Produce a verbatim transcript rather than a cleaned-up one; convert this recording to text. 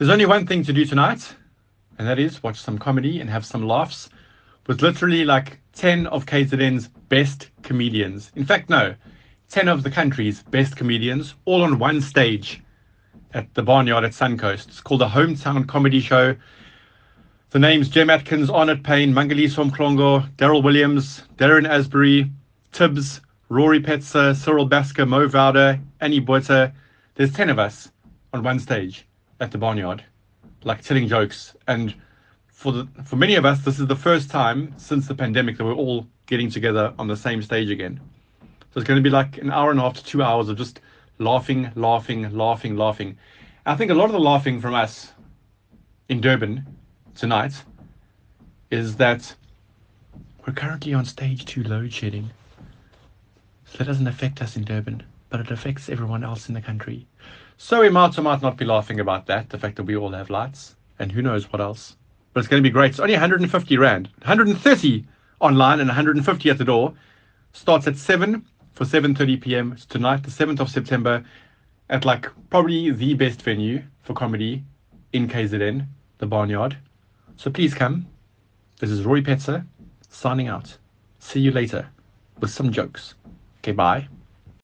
There's only one thing to do tonight, and that is watch some comedy and have some laughs with literally like ten of K Z N's best comedians. In fact, no, ten of the country's best comedians, all on one stage at the Barnyard at Suncoast. It's called the Hometown Comedy Show. The names Jem Atkins, Arnold Payne, Mangalees, Omklongo, Daryl Williams, Darren Asbury, Tibbs, Rory Petzer, Cyril Basker, Mo Vauder, Annie Boetzer. There's ten of us on one stage at the Barnyard, like telling jokes. And for the, for many of us, this is the first time since the pandemic that we're all getting together on the same stage again. So it's going to be like an hour and a half to two hours of just laughing, laughing, laughing, laughing. I think a lot of the laughing from us in Durban tonight is that we're currently on stage two load shedding. So that doesn't affect us in Durban, but it affects everyone else in the country. So we might or might not be laughing about that, the fact that we all have lights and who knows what else. But it's going to be great. It's only one hundred fifty rand, one hundred thirty online and one hundred fifty at the door. Starts at seven for seven thirty p m It's tonight, the seventh of September, at like probably the best venue for comedy in K Z N, the Barnyard. So please come. This is Rory Petzer signing out. See you later with some jokes. Okay, bye.